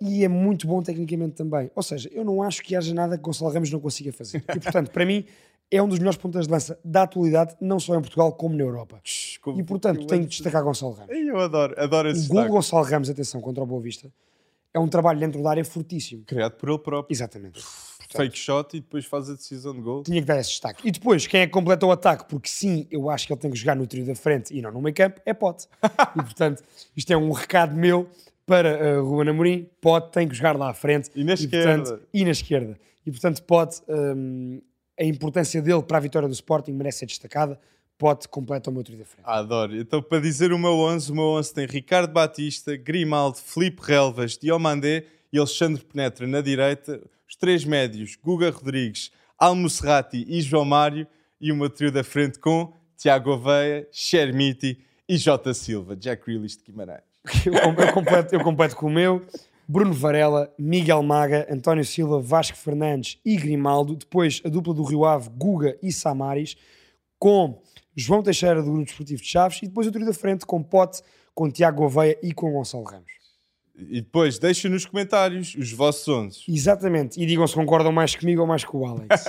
e é muito bom tecnicamente também. Ou seja, eu não acho que haja nada que Gonçalo Ramos não consiga fazer. E, portanto, para mim, é um dos melhores pontas de lança da atualidade, não só em Portugal, como na Europa. E, portanto, tenho de destacar Gonçalo Ramos. Eu adoro esse destaque. O gol Gonçalo Ramos, atenção, contra o Boa Vista, é um trabalho dentro da área fortíssimo. Criado por ele próprio. Exatamente. Fake shot e depois faz a decisão de gol. Tinha que dar esse destaque. E depois, quem é que completa o ataque? Porque sim, eu acho que ele tem que jogar no trio da frente e não no meio campo, é Pote. E portanto, isto é um recado meu para Ruben Amorim, Pote tem que jogar lá à frente e na esquerda. Portanto, e na esquerda. E, portanto, Pote, a importância dele para a vitória do Sporting merece ser destacada. Pote completa o meu trio da frente. Adoro. Então, para dizer o meu 11 tem Ricardo Batista, Grimaldo, Filipe Relvas, Diomandé e Alexandre Penetra na direita. Os três médios, Guga Rodrigues, Al-Musrati e João Mário. E o meu trio da frente com Tiago Oveia, Chermiti e Jota Silva. Jack Grealish de Guimarães. Eu completo com o meu. Bruno Varela, Miguel Maga, António Silva, Vasco Fernandes e Grimaldo. Depois a dupla do Rio Ave, Guga e Samaris, com João Teixeira do Grupo Desportivo de Chaves. E depois o trio da frente com Pote, com Tiago Oveia e com Gonçalo Ramos. E depois deixem nos comentários os vossos 11. Exatamente. E digam se concordam mais comigo ou mais com o Alex.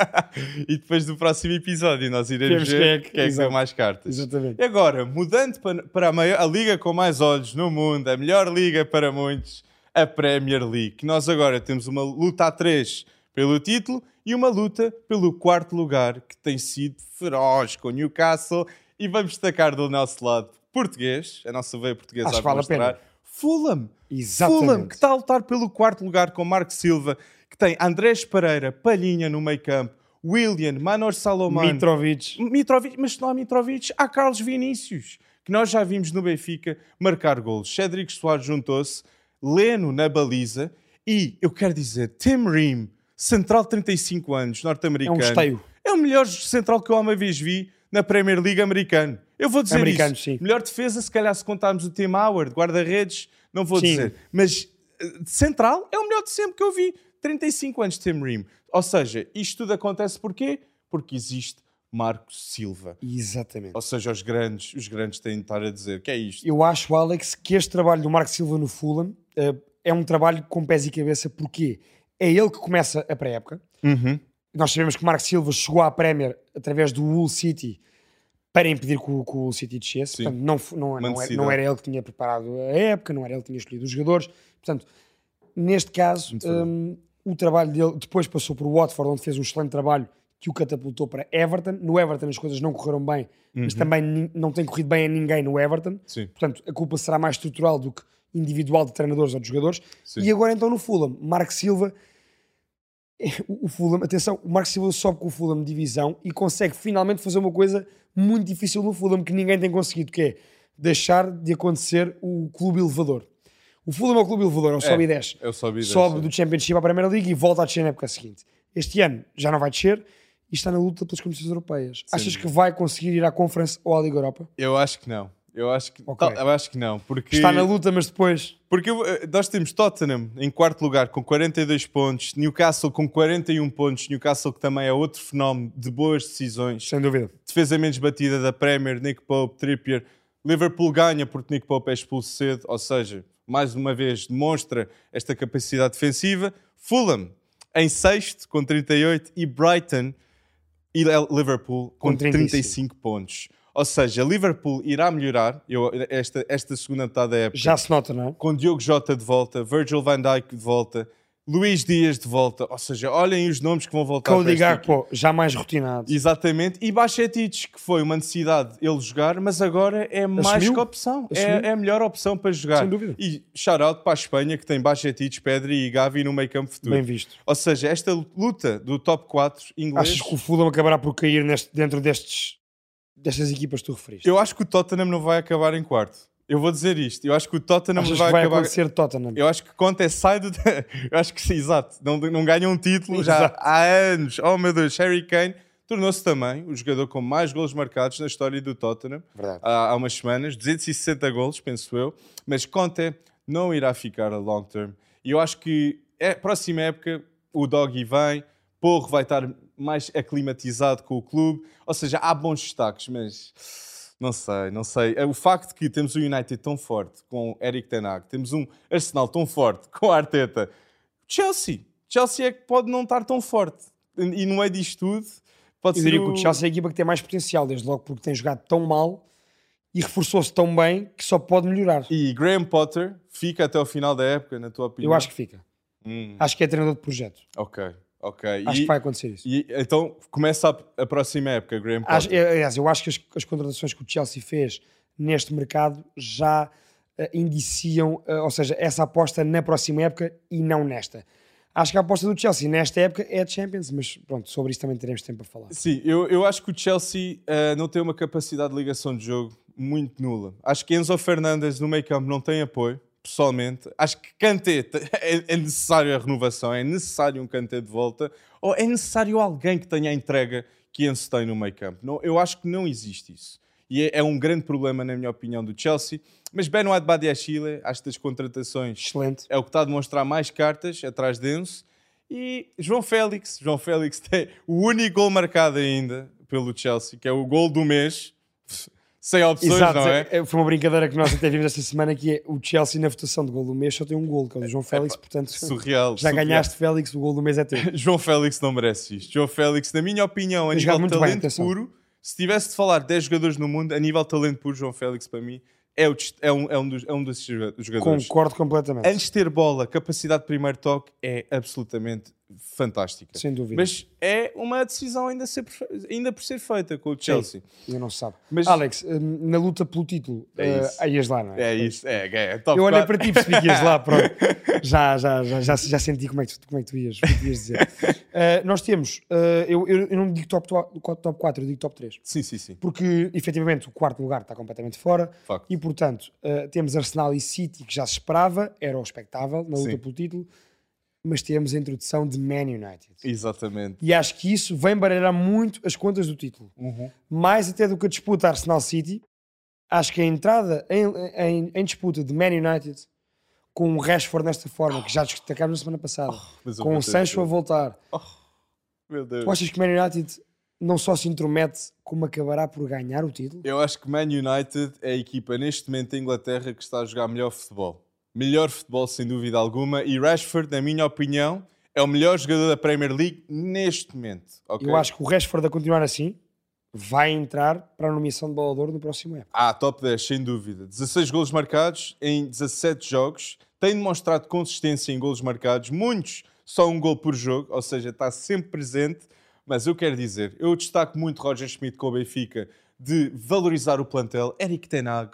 E depois do próximo episódio nós iremos ver quem é que deu mais cartas. Exatamente. E agora, mudando para a liga com mais olhos no mundo, a melhor liga para muitos, a Premier League. Nós agora temos uma luta a 3 pelo título e uma luta pelo 4º lugar, que tem sido feroz com o Newcastle. E vamos destacar do nosso lado português, a nossa veia portuguesa a mostrar. Fulham. Exatamente. Fulham, que está a lutar pelo 4º lugar com Marco Silva, que tem Andrés Pereira, Palhinha no meio campo, William, Manor Salomão, Mitrovic, mas não há Mitrovic, há Carlos Vinícius, que nós já vimos no Benfica marcar golos. Cédric Soares juntou-se, Leno na baliza e, eu quero dizer, Tim Ream, central de 35 anos, norte-americano. É o melhor central que eu uma vez vi na Premier League americana. Eu vou dizer isso. Sim. Melhor defesa, se calhar, se contarmos o Tim Howard, guarda-redes, não vou dizer. Mas central é o melhor de sempre que eu vi. 35 anos de Tim Ream. Ou seja, isto tudo acontece porquê? Porque existe Marco Silva. Exatamente. Ou seja, os grandes têm de estar a dizer que é isto. Eu acho, Alex, que este trabalho do Marco Silva no Fulham é um trabalho com pés e cabeça. Porquê? É ele que começa a pré-época. Uhum. Nós sabemos que Marco Silva chegou à Premier através do Hull City para impedir que o City descesse. Portanto, não era ele que tinha preparado a época, não era ele que tinha escolhido os jogadores. Portanto, neste caso, o trabalho dele depois passou por Watford, onde fez um excelente trabalho que o catapultou para Everton. No Everton as coisas não correram bem, mas também não tem corrido bem a ninguém no Everton. Sim. Portanto, a culpa será mais estrutural do que individual de treinadores ou de jogadores. Sim. E agora então no Fulham, Marco Silva... O Fulham, atenção, o Marco Silva sobe com o Fulham de divisão e consegue finalmente fazer uma coisa muito difícil no Fulham que ninguém tem conseguido, que é deixar de acontecer o clube elevador. O Fulham é o clube elevador, é o sobe e desce. Sobe do Championship à Primeira Liga e volta a descer na época seguinte. Este ano já não vai descer e está na luta pelas competições europeias. Sim. Achas que vai conseguir ir à Conference ou à Liga Europa? Eu acho que não. Eu acho que não. Porque... Está na luta, mas depois... Porque nós temos Tottenham em 4º lugar com 42 pontos, Newcastle com 41 pontos, Newcastle que também é outro fenómeno de boas decisões. Sem dúvida. Defesa menos batida da Premier, Nick Pope, Trippier. Liverpool ganha porque Nick Pope é expulso cedo, ou seja, mais uma vez demonstra esta capacidade defensiva. Fulham em 6º com 38 e Brighton e Liverpool com 35 pontos. Ou seja, Liverpool irá melhorar esta segunda metade da época. Já se nota, não é? Com Diogo Jota de volta, Virgil van Dijk de volta, Luís Dias de volta. Ou seja, olhem os nomes que vão voltar para este Gakpo, já mais rotinado. Exatamente. E Bacetić, que foi uma necessidade ele jogar, mas agora é mais que opção. É a melhor opção para jogar. Sem dúvida. E shout-out para a Espanha, que tem Bacetić, Pedri e Gavi no meio campo futuro. Bem visto. Ou seja, esta luta do top 4 inglês... Achas que o Fulham acabará por cair dentro destas equipas que tu referiste? Eu acho que o Tottenham não vai acabar em 4º. Eu vou dizer isto. Eu acho que o Tottenham vai acabar... acontecer Tottenham. Eu acho que conta é sai do... Eu acho que sim, exato. Não ganha um título já há anos. Oh meu Deus, Harry Kane tornou-se também o jogador com mais golos marcados na história do Tottenham. Verdade. Há umas semanas. 260 golos, penso eu. Mas Conte não irá ficar a long term. E eu acho que próxima época o Doggy vem, Porro vai estar... mais aclimatizado com o clube, ou seja, há bons destaques, mas não sei. O facto de que temos o United tão forte com Eric Ten Hag, temos um Arsenal tão forte com a Arteta, Chelsea é que pode não estar tão forte, e no meio disto tudo pode ser. Eu diria que o Chelsea é a equipa que tem mais potencial, desde logo porque tem jogado tão mal e reforçou-se tão bem que só pode melhorar. E Graham Potter fica até o final da época, na tua opinião? Eu acho que fica. Acho que é treinador de projeto. Ok. Acho que vai acontecer isso. E, então, começa a próxima época, Graham Potter. Eu acho que as contratações que o Chelsea fez neste mercado já indiciam, ou seja, essa aposta na próxima época e não nesta. Acho que a aposta do Chelsea nesta época é a Champions, mas pronto, sobre isso também teremos tempo a falar. Sim, eu acho que o Chelsea não tem uma capacidade de ligação de jogo muito nula. Acho que Enzo Fernandes no meio campo não tem apoio, pessoalmente. Acho que Kanté é necessário a renovação, é necessário um Kanté de volta, ou é necessário alguém que tenha a entrega que Enzo tem no meio campo. Não, eu acho que não existe isso. E é um grande problema, na minha opinião, do Chelsea. Mas Benoît Badiashile, acho que das contratações, excelente, é o que está a demonstrar mais cartas atrás de Enzo. E João Félix tem o único gol marcado ainda pelo Chelsea, que é o gol do mês, sem opções. Exato, não é? Foi uma brincadeira que nós até vimos esta semana, que é o Chelsea na votação de gol do mês só tem um gol, que é o João Félix, portanto surreal, já ganhaste Félix, o gol do mês é teu. João Félix não merece isto. João Félix, na minha opinião, a nível de talento puro, se tivesse de falar 10 jogadores no mundo, a nível de talento puro, João Félix, para mim, é um desses jogadores. Concordo completamente. Antes de ter bola, capacidade de primeiro toque é absolutamente fantástica. Sem dúvida. Mas é uma decisão ainda por ser feita com o Chelsea. Sim, eu não se sabe. Mas, Alex, na luta pelo título, ias lá, não é? É isso. É top. Eu olhei para ti e percebi que ias lá. Pronto. Já senti como é que tu ias dizer. Nós temos, eu não digo top 4, eu digo top 3. Sim. Porque, efetivamente, o quarto lugar está completamente fora. Facto. E, portanto, temos Arsenal e City, que já se esperava, era o expectável na luta pelo título, mas temos a introdução de Man United. Exatamente. E acho que isso vem baralhar muito as contas do título. Uhum. Mais até do que a disputa Arsenal-City, acho que a entrada em disputa de Man United, com o Rashford nesta forma, que já destacámos na semana passada, com o Sancho a voltar. Meu Deus. Tu achas que o Man United não só se intromete, como acabará por ganhar o título? Eu acho que o Man United é a equipa, neste momento, da Inglaterra, que está a jogar melhor futebol. Melhor futebol, sem dúvida alguma. E Rashford, na minha opinião, é o melhor jogador da Premier League neste momento. Okay? Eu acho que o Rashford, a continuar assim, vai entrar para a nomeação de Bola de Ouro no próximo ano. Top 10, sem dúvida. 16 golos marcados em 17 jogos. Tem demonstrado consistência em golos marcados, muitos só um gol por jogo, ou seja, está sempre presente. Mas eu quero dizer, eu destaco muito Roger Schmidt com o Benfica de valorizar o plantel. Eric Ten Hag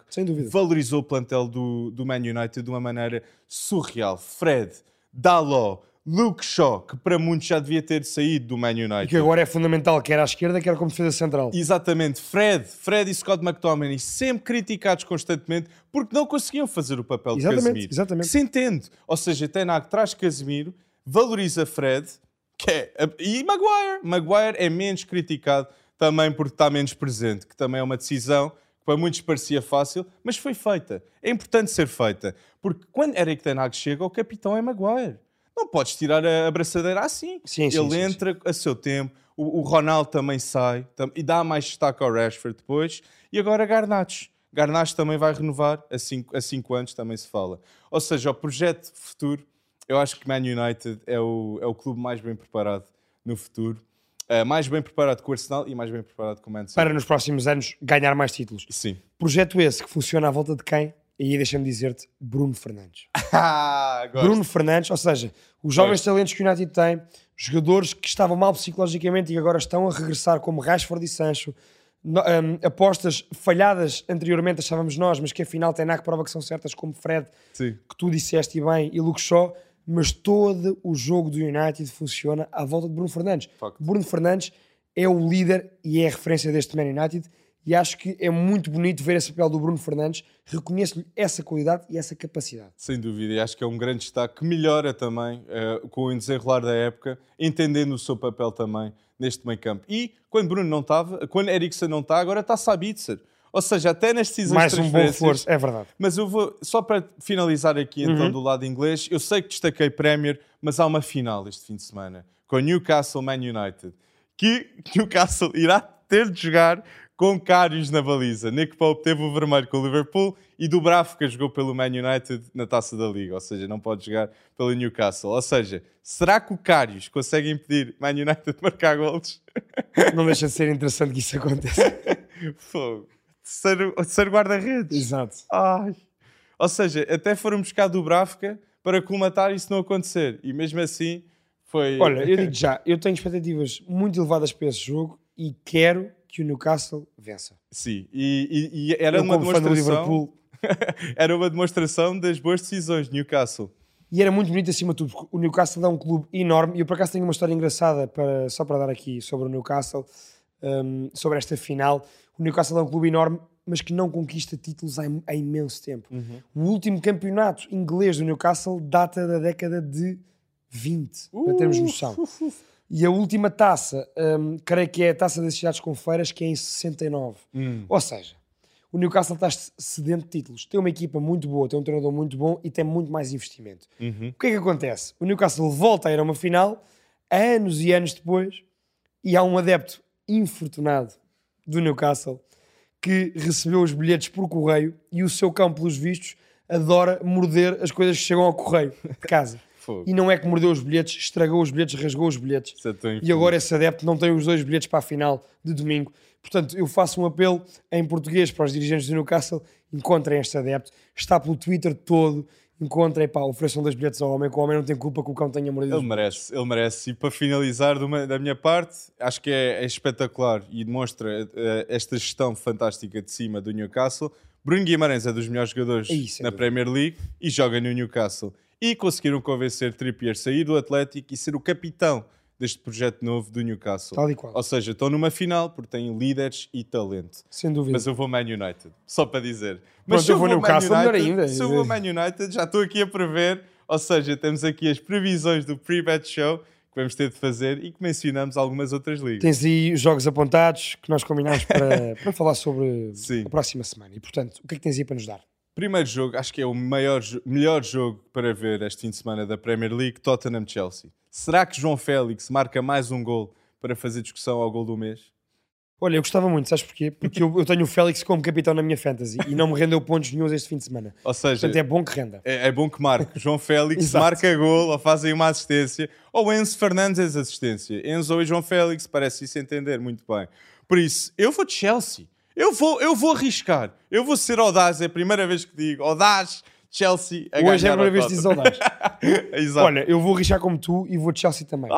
valorizou o plantel do Man United de uma maneira surreal. Fred, Dalot, Luke Shaw, que para muitos já devia ter saído do Man United. E que agora é fundamental, quer à esquerda, quer como defesa central. Exatamente. Fred e Scott McTominay, sempre criticados constantemente, porque não conseguiam fazer o papel de Casemiro. Exatamente. Se entende. Ou seja, Ten Hag traz Casemiro, valoriza Fred, e Maguire. Maguire é menos criticado também porque está menos presente, que também é uma decisão que para muitos parecia fácil, mas foi feita. É importante ser feita, porque quando Eric Ten Hag chega, o capitão é Maguire. Não podes tirar a abraçadeira assim. Ele entra a seu tempo. O Ronaldo também sai e dá mais destaque ao Rashford depois. E agora Garnacho também vai renovar a 5 anos, também se fala. Ou seja, o projeto futuro, eu acho que Man United é o clube mais bem preparado no futuro. Mais bem preparado com o Arsenal e mais bem preparado com o Man City. Para nos próximos anos ganhar mais títulos. Sim. Projeto esse que funciona à volta de quem? E aí deixa-me dizer-te, Bruno Fernandes. Bruno Fernandes, ou seja, os jovens talentos que o United tem, jogadores que estavam mal psicologicamente e agora estão a regressar, como Rashford e Sancho, apostas falhadas anteriormente, achávamos nós, mas que afinal Ten Hag prova que são certas, como Fred, sim, que tu disseste bem, e Luke Shaw, mas todo o jogo do United funciona à volta de Bruno Fernandes. Facto. Bruno Fernandes é o líder e é a referência deste Man United. E acho que é muito bonito ver esse papel do Bruno Fernandes. Reconheço-lhe essa qualidade e essa capacidade. Sem dúvida, e acho que é um grande destaque que melhora também com o desenrolar da época, entendendo o seu papel também neste meio campo. E quando Bruno não estava, quando Eriksen não está, agora está Sabitzer. Ou seja, até nas decisões mais de transferências, bom força, é verdade. Mas eu vou, só para finalizar aqui então do lado inglês, eu sei que destaquei Premier, mas há uma final este fim de semana, com Newcastle Man United, que Newcastle irá ter de jogar com cários na baliza. Nick Pope teve o vermelho com o Liverpool e Dubravka jogou pelo Man United na Taça da Liga, ou seja, não pode jogar pelo Newcastle. Ou seja, será que o cários consegue impedir Man United de marcar golos? Não deixa de ser interessante que isso aconteça. Fogo. Ser guarda-redes. Exato. Ai. Ou seja, até foram buscar Dubravka para colmatar isso não acontecer. E mesmo assim foi... Olha, eu digo já, eu tenho expectativas muito elevadas para esse jogo e quero que o Newcastle vença. Sim, e era eu, uma demonstração... Era uma demonstração das boas decisões de Newcastle. E era muito bonito acima de tudo, porque o Newcastle é um clube enorme. E eu por acaso tenho uma história engraçada, para, só para dar aqui, sobre o Newcastle, sobre esta final. O Newcastle é um clube enorme, mas que não conquista títulos há imenso tempo. Uhum. O último campeonato inglês do Newcastle data da década de 20, para termos noção. E a última taça, creio que é a taça das cidades com feiras, que é em 69. Ou seja, o Newcastle está sedento de títulos. Tem uma equipa muito boa, tem um treinador muito bom e tem muito mais investimento. Uhum. O que é que acontece? O Newcastle volta a ir a uma final, anos e anos depois, e há um adepto infortunado do Newcastle que recebeu os bilhetes por correio e o seu cão, pelos vistos, adora morder as coisas que chegam ao correio de casa. E não é que mordeu os bilhetes, estragou os bilhetes, rasgou os bilhetes. E agora esse adepto não tem os dois bilhetes para a final de domingo. Portanto, eu faço um apelo em português para os dirigentes do Newcastle: encontrem este adepto, está pelo Twitter todo, encontrem, pá, ofereçam dois bilhetes ao homem, que o homem não tem culpa que o cão tenha mordido. Ele merece, ele merece. E para finalizar, da minha parte, acho que é espetacular e demonstra esta gestão fantástica de cima do Newcastle. Bruno Guimarães é dos melhores jogadores na Premier League e joga no Newcastle. E conseguiram convencer Trippier a sair do Atlético e ser o capitão deste projeto novo do Newcastle. Tal e qual. Ou seja, estão numa final porque têm líderes e talento. Sem dúvida. Mas eu vou Man United, só para dizer. Mas pronto, se eu vou Newcastle, melhor ainda. Se eu vou Man United, já estou aqui a prever. Ou seja, temos aqui as previsões do pre-bet show que vamos ter de fazer e que mencionamos algumas outras ligas. Tens aí os jogos apontados que nós combinámos para falar sobre a próxima semana. E, portanto, o que é que tens aí para nos dar? Primeiro jogo, acho que é o melhor jogo para ver este fim de semana da Premier League, Tottenham-Chelsea. Será que João Félix marca mais um gol para fazer discussão ao gol do mês? Olha, eu gostava muito, sabes porquê? Porque eu tenho o Félix como capitão na minha fantasy e não me rendeu pontos nenhum este fim de semana. Ou seja, portanto, é bom que renda. É bom que marque. João Félix marca gol ou fazem uma assistência. Ou Enzo Fernandes assistência. Enzo e João Félix parece-se entender muito bem. Por isso, eu vou de Chelsea. Eu vou arriscar. Eu vou ser audaz. É a primeira vez que digo audaz, Chelsea a ganhar. Hoje é a primeira vez que dizes audaz. Exato. Olha, eu vou arriscar como tu e vou de Chelsea também.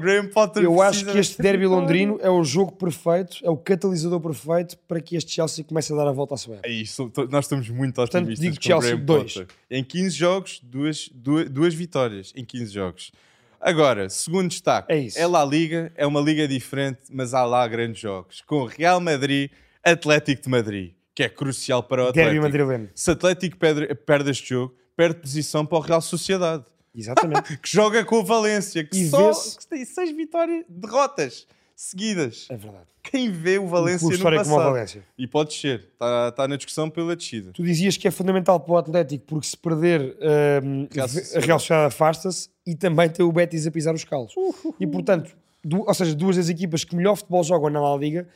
Graham Potter. Eu acho que este derby londrino é o jogo perfeito, é o catalisador perfeito para que este Chelsea comece a dar a volta à sua época. É isso. Nós estamos muito otimistas. Portanto, digo Chelsea 2. Em 15 jogos, duas vitórias em 15 jogos. Agora, segundo destaque. É isso. É La Liga. É uma liga diferente, mas há lá grandes jogos. Com Real Madrid... Atlético de Madrid, que é crucial para o Atlético. Se Atlético perde este jogo, perde posição para o Real Sociedade. Exatamente. Que joga com o Valência, que tem 6 vitórias, derrotas seguidas. É verdade. Quem vê o Valência no passado. Como o Valência. E pode descer. Está na discussão pela descida. Tu dizias que é fundamental para o Atlético, porque se perder a Real Sociedade afasta-se e também tem o Betis a pisar os calos. E portanto, ou seja, duas das equipas que melhor futebol jogam na La Liga.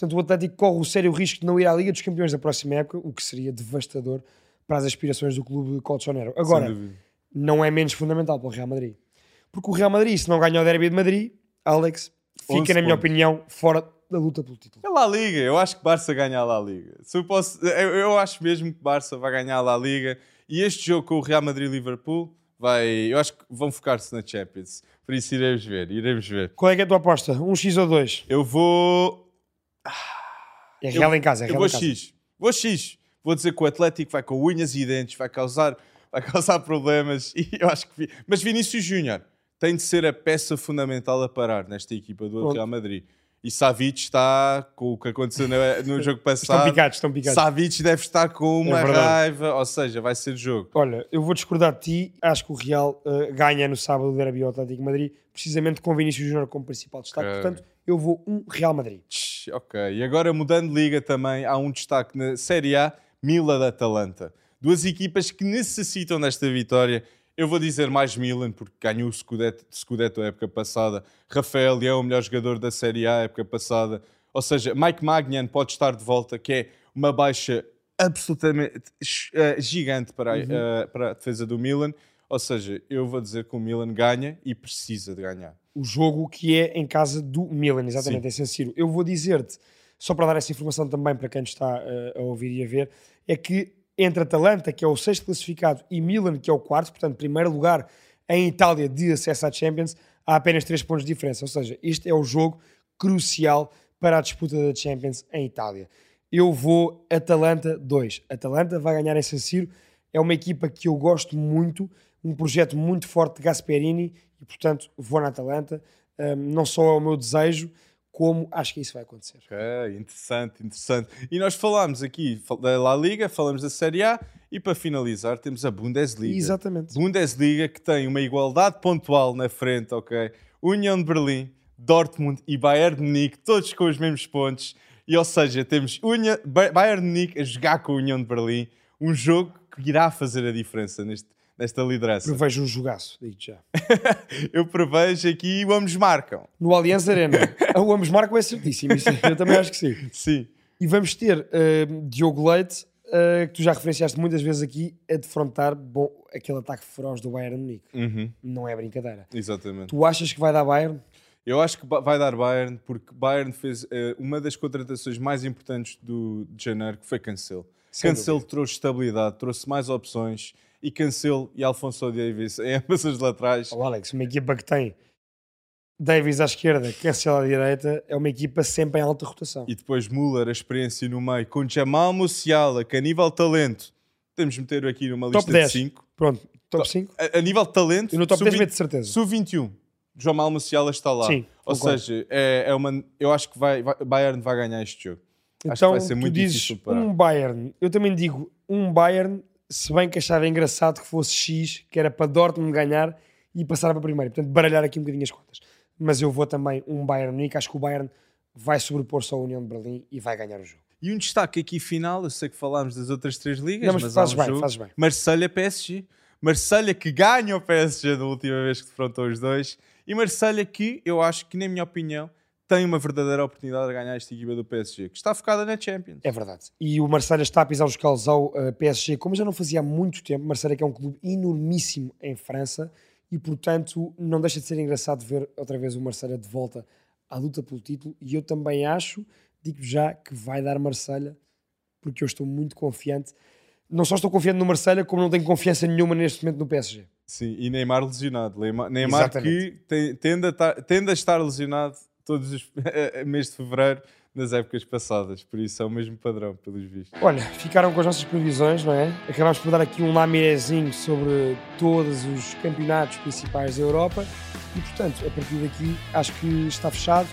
Portanto, o Atlético corre o sério risco de não ir à Liga dos Campeões da próxima época, o que seria devastador para as aspirações do clube colchonero. Agora, não é menos fundamental para o Real Madrid. Porque o Real Madrid, se não ganha o derby de Madrid, Alex, fica, na minha opinião, fora da luta pelo título. É La Liga. Eu acho que Barça ganha a La Liga. Eu acho mesmo que Barça vai ganhar a La Liga. E este jogo com o Real Madrid-Liverpool, eu acho que vão focar-se na Champions. Por isso iremos ver. Qual é que é a tua aposta? 1x ou 2? Eu vou... É Real em casa, é Real em casa. Vou X. Vou dizer que o Atlético vai com unhas e dentes, vai causar problemas. E eu acho que... Mas Vinícius Júnior tem de ser a peça fundamental a parar nesta equipa do Real Madrid. E Savic está com o que aconteceu no jogo passado. Estão picados. Savic deve estar com uma raiva. Ou seja, vai ser jogo. Olha, eu vou discordar de ti. Acho que o Real ganha no sábado o derby ao Atlético Madrid, precisamente com Vinícius Júnior como principal destaque. Portanto, eu vou Real Madrid. Ok, e agora mudando de liga também, há um destaque na Série A, Milan da Atalanta. Duas equipas que necessitam desta vitória. Eu vou dizer mais Milan, porque ganhou o Scudetto a época passada. Rafael é o melhor jogador da Série A a época passada. Ou seja, Mike Maignan pode estar de volta, que é uma baixa absolutamente gigante para a defesa do Milan. Ou seja, eu vou dizer que o Milan ganha e precisa de ganhar. O jogo que é em casa do Milan, exatamente, em San Siro. Eu vou dizer-te, só para dar essa informação também para quem está a ouvir e a ver, é que entre Atalanta, que é o 6º classificado, e Milan, que é o 4º, portanto, primeiro lugar em Itália de acesso à Champions, há apenas 3 pontos de diferença. Ou seja, este é o jogo crucial para a disputa da Champions em Itália. eu vou Atalanta 2. Atalanta vai ganhar em San Siro. É uma equipa que eu gosto muito, um projeto muito forte de Gasperini e, portanto, vou na Atalanta. Não só é o meu desejo, como acho que isso vai acontecer. Ok, interessante, interessante. E nós falámos aqui da La Liga, falamos da Série A e, para finalizar, temos a Bundesliga. Exatamente. Bundesliga que tem uma igualdade pontual na frente, ok? União de Berlim, Dortmund e Bayern de Munique, todos com os mesmos pontos. E, ou seja, temos Bayern de Munique a jogar com a União de Berlim, um jogo que irá fazer a diferença nesta liderança. Prevejo um jogaço, digo-te já. Eu prevejo aqui o ambos marcam. No Allianz Arena. O ambos marcam é certíssimo, isso eu também acho que sim. Sim. E vamos ter Diogo Leite, que tu já referenciaste muitas vezes aqui, a defrontar, bom, aquele ataque feroz do Bayern de Munique. Uhum. Não é brincadeira. Exatamente. Tu achas que vai dar Bayern? Eu acho que vai dar Bayern, porque Bayern fez uma das contratações mais importantes de janeiro, que foi Cancelo. Cancelo trouxe estabilidade, trouxe mais opções, e Cancelo e Alphonso Davies em ambas as laterais. Olá, Alex, uma equipa que tem Davies à esquerda, Cancelo à direita, é uma equipa sempre em alta rotação. E depois Müller, a experiência no meio, com Jamal Musiala, que a nível de talento, temos de meter aqui numa top lista 10. De 5. Pronto, top 5. A nível de talento, e no top 10 de certeza. Sub-21. Jamal Musiala está lá. Sim, ou seja, eu acho que Bayern vai ganhar este jogo. Então, acho que vai ser muito difícil parar. Um Bayern. Eu também digo um Bayern, se bem que achava engraçado que fosse X, que era para Dortmund ganhar e passar para primeiro. Portanto, baralhar aqui um bocadinho as contas. Mas eu vou também um Bayern Munique. Acho que o Bayern vai sobrepor-se à União de Berlim e vai ganhar o jogo. E um destaque aqui final, eu sei que falámos das outras três ligas, não, mas fazes bem, fazes bem. Marselha-PSG. Marselha que ganha o PSG da última vez que defrontou os dois. E Marselha que, eu acho que, na minha opinião, tem uma verdadeira oportunidade de ganhar esta equipa do PSG, que está focada na Champions. É verdade. E o Marselha está a pisar os calços ao PSG, como já não fazia há muito tempo. Marselha que é um clube enormíssimo em França e, portanto, não deixa de ser engraçado ver outra vez o Marselha de volta à luta pelo título. E eu também acho, digo já, que vai dar Marselha, porque eu estou muito confiante. Não só estou confiante no Marselha, como não tenho confiança nenhuma neste momento no PSG. Sim, e Neymar lesionado. Neymar exatamente. Que tende a estar lesionado todos os mês de fevereiro nas épocas passadas, por isso é o mesmo padrão, pelos vistos. Olha, ficaram com as nossas previsões, não é? Acabámos por dar aqui um lamirezinho sobre todos os campeonatos principais da Europa e, portanto, a partir daqui acho que está fechado.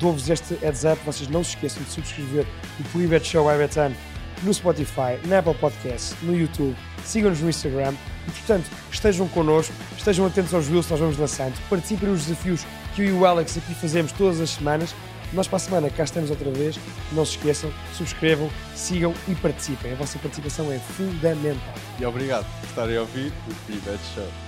Dou-vos este heads up, vocês não se esqueçam de subscrever o Freebet Show by Betano no Spotify, na Apple Podcasts, no YouTube, sigam-nos no Instagram e, portanto, estejam connosco, estejam atentos aos reels que nós vamos lançando, participem nos desafios que eu e o Alex aqui fazemos todas as semanas. Nós para a semana cá estamos outra vez. Não se esqueçam, subscrevam, sigam e participem. A vossa participação é fundamental. E obrigado por estarem a ouvir o Freebet Show.